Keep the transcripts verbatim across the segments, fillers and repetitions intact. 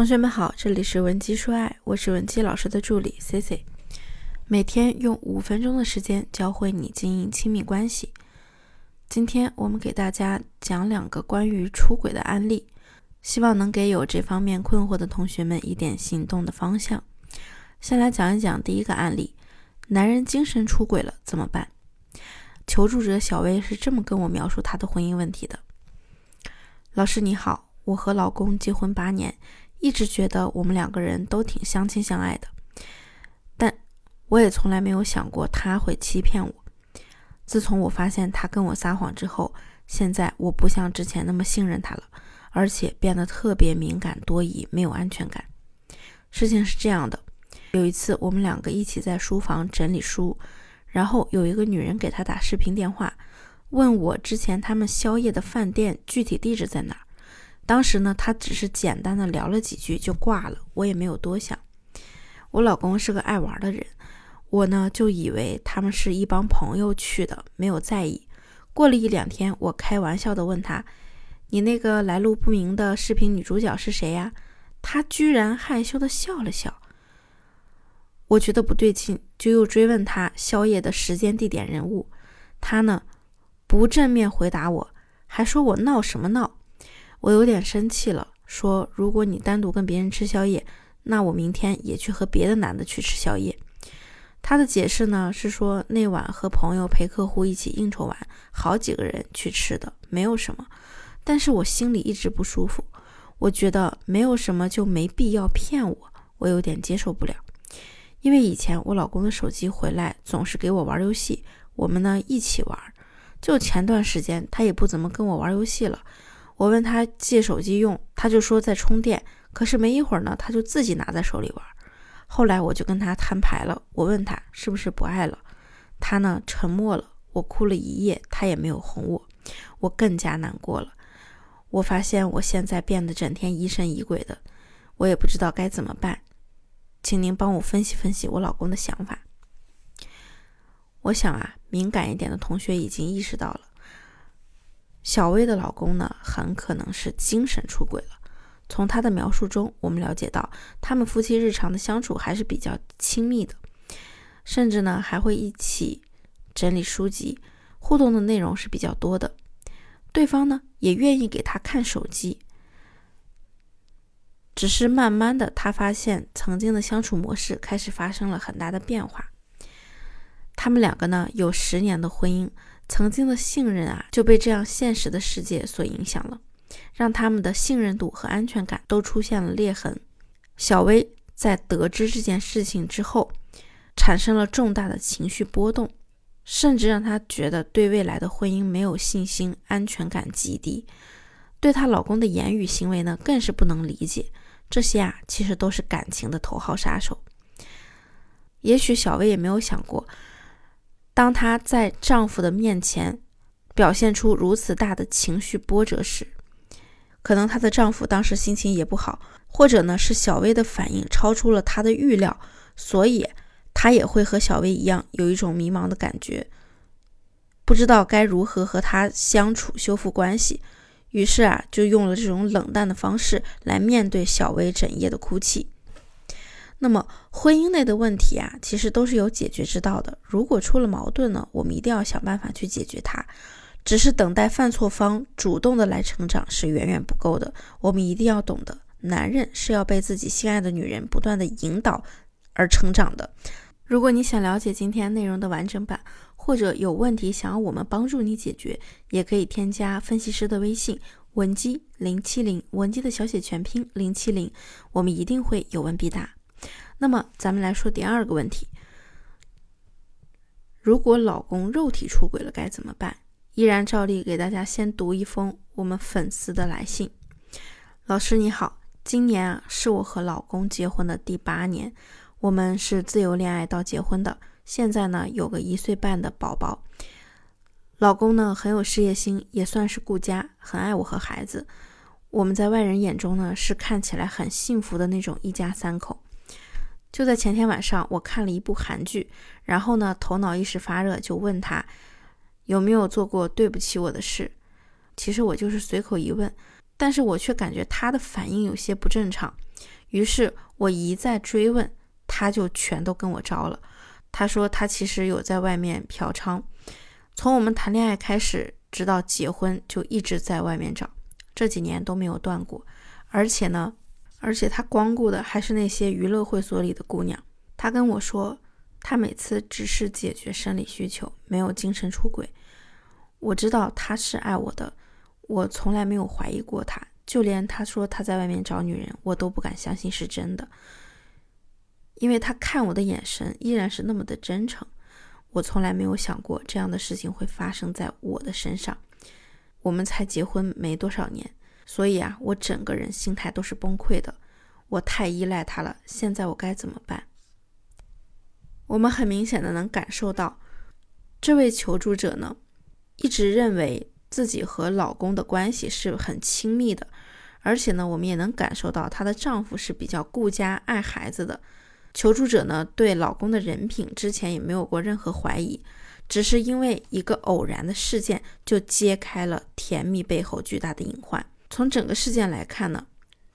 同学们好，这里是文姬说爱，我是文姬老师的助理 C C， 每天用五分钟的时间教会你经营亲密关系。今天我们给大家讲两个关于出轨的案例，希望能给有这方面困惑的同学们一点行动的方向。先来讲一讲第一个案例，男人精神出轨了怎么办？求助者小薇是这么跟我描述她的婚姻问题的。老师你好，我和老公结婚八年，一直觉得我们两个人都挺相亲相爱的，但我也从来没有想过他会欺骗我。自从我发现他跟我撒谎之后，现在我不像之前那么信任他了，而且变得特别敏感多疑，没有安全感。事情是这样的，有一次我们两个一起在书房整理书，然后有一个女人给他打视频电话，问我之前他们宵夜的饭店具体地址在哪儿。当时呢，他只是简单的聊了几句就挂了，我也没有多想。我老公是个爱玩的人，我呢就以为他们是一帮朋友去的，没有在意。过了一两天，我开玩笑的问他，你那个来路不明的视频女主角是谁呀？他居然害羞的笑了笑。我觉得不对劲，就又追问他宵夜的时间、地点、人物。他呢不正面回答我，还说我闹什么闹。我有点生气了，说如果你单独跟别人吃宵夜，那我明天也去和别的男的去吃宵夜。他的解释呢是说那晚和朋友陪客户一起应酬完，好几个人去吃的，没有什么。但是我心里一直不舒服，我觉得没有什么就没必要骗我，我有点接受不了。因为以前我老公的手机回来总是给我玩游戏，我们呢一起玩。就前段时间他也不怎么跟我玩游戏了，我问他借手机用，他就说在充电，可是没一会儿呢，他就自己拿在手里玩。后来我就跟他摊牌了，我问他是不是不爱了，他呢沉默了，我哭了一夜，他也没有哄我，我更加难过了。我发现我现在变得整天疑神疑鬼的，我也不知道该怎么办，请您帮我分析分析我老公的想法。我想啊，敏感一点的同学已经意识到了，小薇的老公呢很可能是精神出轨了。从她的描述中我们了解到，他们夫妻日常的相处还是比较亲密的，甚至呢还会一起整理书籍，互动的内容是比较多的。对方呢也愿意给她看手机，只是慢慢的她发现曾经的相处模式开始发生了很大的变化。他们两个呢有十年的婚姻，曾经的信任啊就被这样现实的世界所影响了，让他们的信任度和安全感都出现了裂痕。小薇在得知这件事情之后，产生了重大的情绪波动，甚至让她觉得对未来的婚姻没有信心，安全感极低。对她老公的言语行为呢更是不能理解，这些啊其实都是感情的头号杀手。也许小薇也没有想过，当她在丈夫的面前表现出如此大的情绪波折时，可能她的丈夫当时心情也不好，或者呢是小薇的反应超出了她的预料，所以她也会和小薇一样有一种迷茫的感觉，不知道该如何和她相处修复关系。于是啊，就用了这种冷淡的方式来面对小薇整夜的哭泣。那么婚姻内的问题啊，其实都是有解决之道的。如果出了矛盾呢，我们一定要想办法去解决它。只是等待犯错方主动的来成长是远远不够的。我们一定要懂得，男人是要被自己心爱的女人不断的引导而成长的。如果你想了解今天内容的完整版，或者有问题想要我们帮助你解决，也可以添加分析师的微信文姬零七零，文姬的小写全拼零七零，我们一定会有问必答。那么咱们来说第二个问题，如果老公肉体出轨了该怎么办？依然照例给大家先读一封我们粉丝的来信。老师你好，今年啊是我和老公结婚的第八年，我们是自由恋爱到结婚的，现在呢有个一岁半的宝宝。老公呢很有事业心，也算是顾家，很爱我和孩子，我们在外人眼中呢是看起来很幸福的那种一家三口。就在前天晚上，我看了一部韩剧，然后呢头脑一时发热，就问他有没有做过对不起我的事。其实我就是随口一问，但是我却感觉他的反应有些不正常，于是我一再追问，他就全都跟我招了。他说他其实有在外面嫖娼，从我们谈恋爱开始直到结婚就一直在外面找，这几年都没有断过。而且呢，而且他光顾的还是那些娱乐会所里的姑娘。他跟我说，他每次只是解决生理需求，没有精神出轨。我知道他是爱我的，我从来没有怀疑过他，就连他说他在外面找女人，我都不敢相信是真的。因为他看我的眼神依然是那么的真诚，我从来没有想过这样的事情会发生在我的身上。我们才结婚没多少年，所以啊，我整个人心态都是崩溃的。我太依赖他了，现在我该怎么办？我们很明显的能感受到，这位求助者呢，一直认为自己和老公的关系是很亲密的，而且呢，我们也能感受到她的丈夫是比较顾家爱孩子的。求助者呢，对老公的人品之前也没有过任何怀疑，只是因为一个偶然的事件就揭开了甜蜜背后巨大的隐患。从整个事件来看呢，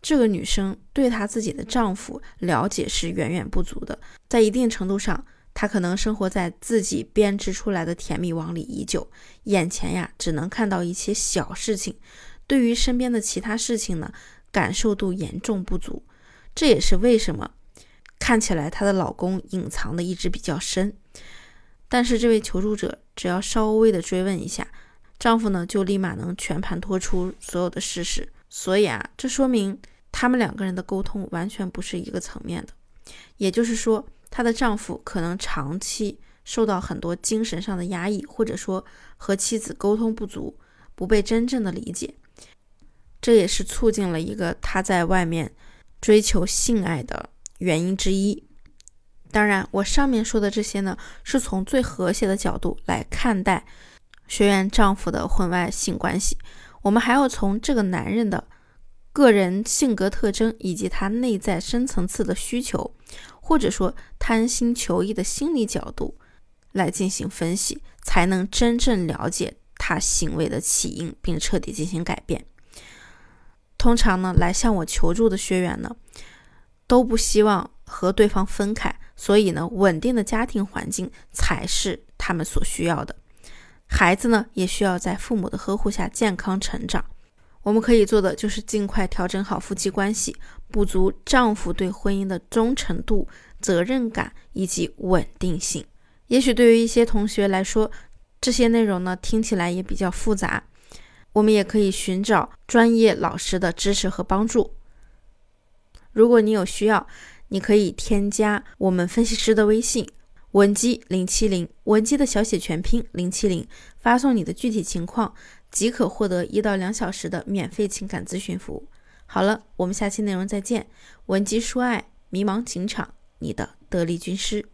这个女生对她自己的丈夫了解是远远不足的，在一定程度上，她可能生活在自己编织出来的甜蜜网里已久，眼前呀只能看到一些小事情，对于身边的其他事情呢，感受度严重不足。这也是为什么看起来她的老公隐藏的一直比较深，但是这位求助者只要稍微的追问一下，丈夫呢就立马能全盘托出所有的事实。所以啊，这说明他们两个人的沟通完全不是一个层面的。也就是说，她的丈夫可能长期受到很多精神上的压抑，或者说和妻子沟通不足，不被真正的理解，这也是促进了一个他在外面追求性爱的原因之一。当然，我上面说的这些呢，是从最和谐的角度来看待学员丈夫的婚外性关系。我们还要从这个男人的个人性格特征以及他内在深层次的需求，或者说贪新求异的心理角度来进行分析，才能真正了解他行为的起因，并彻底进行改变。通常呢，来向我求助的学员呢，都不希望和对方分开，所以呢，稳定的家庭环境才是他们所需要的。孩子呢，也需要在父母的呵护下健康成长。我们可以做的就是尽快调整好夫妻关系，补足丈夫对婚姻的忠诚度、责任感以及稳定性。也许对于一些同学来说，这些内容呢，听起来也比较复杂，我们也可以寻找专业老师的支持和帮助。如果你有需要，你可以添加我们分析师的微信文姬零七零，文姬的小写全拼零七零，发送你的具体情况，即可获得一到两小时的免费情感咨询服务。好了，我们下期内容再见。文姬说爱，迷茫情场，你的得力军师。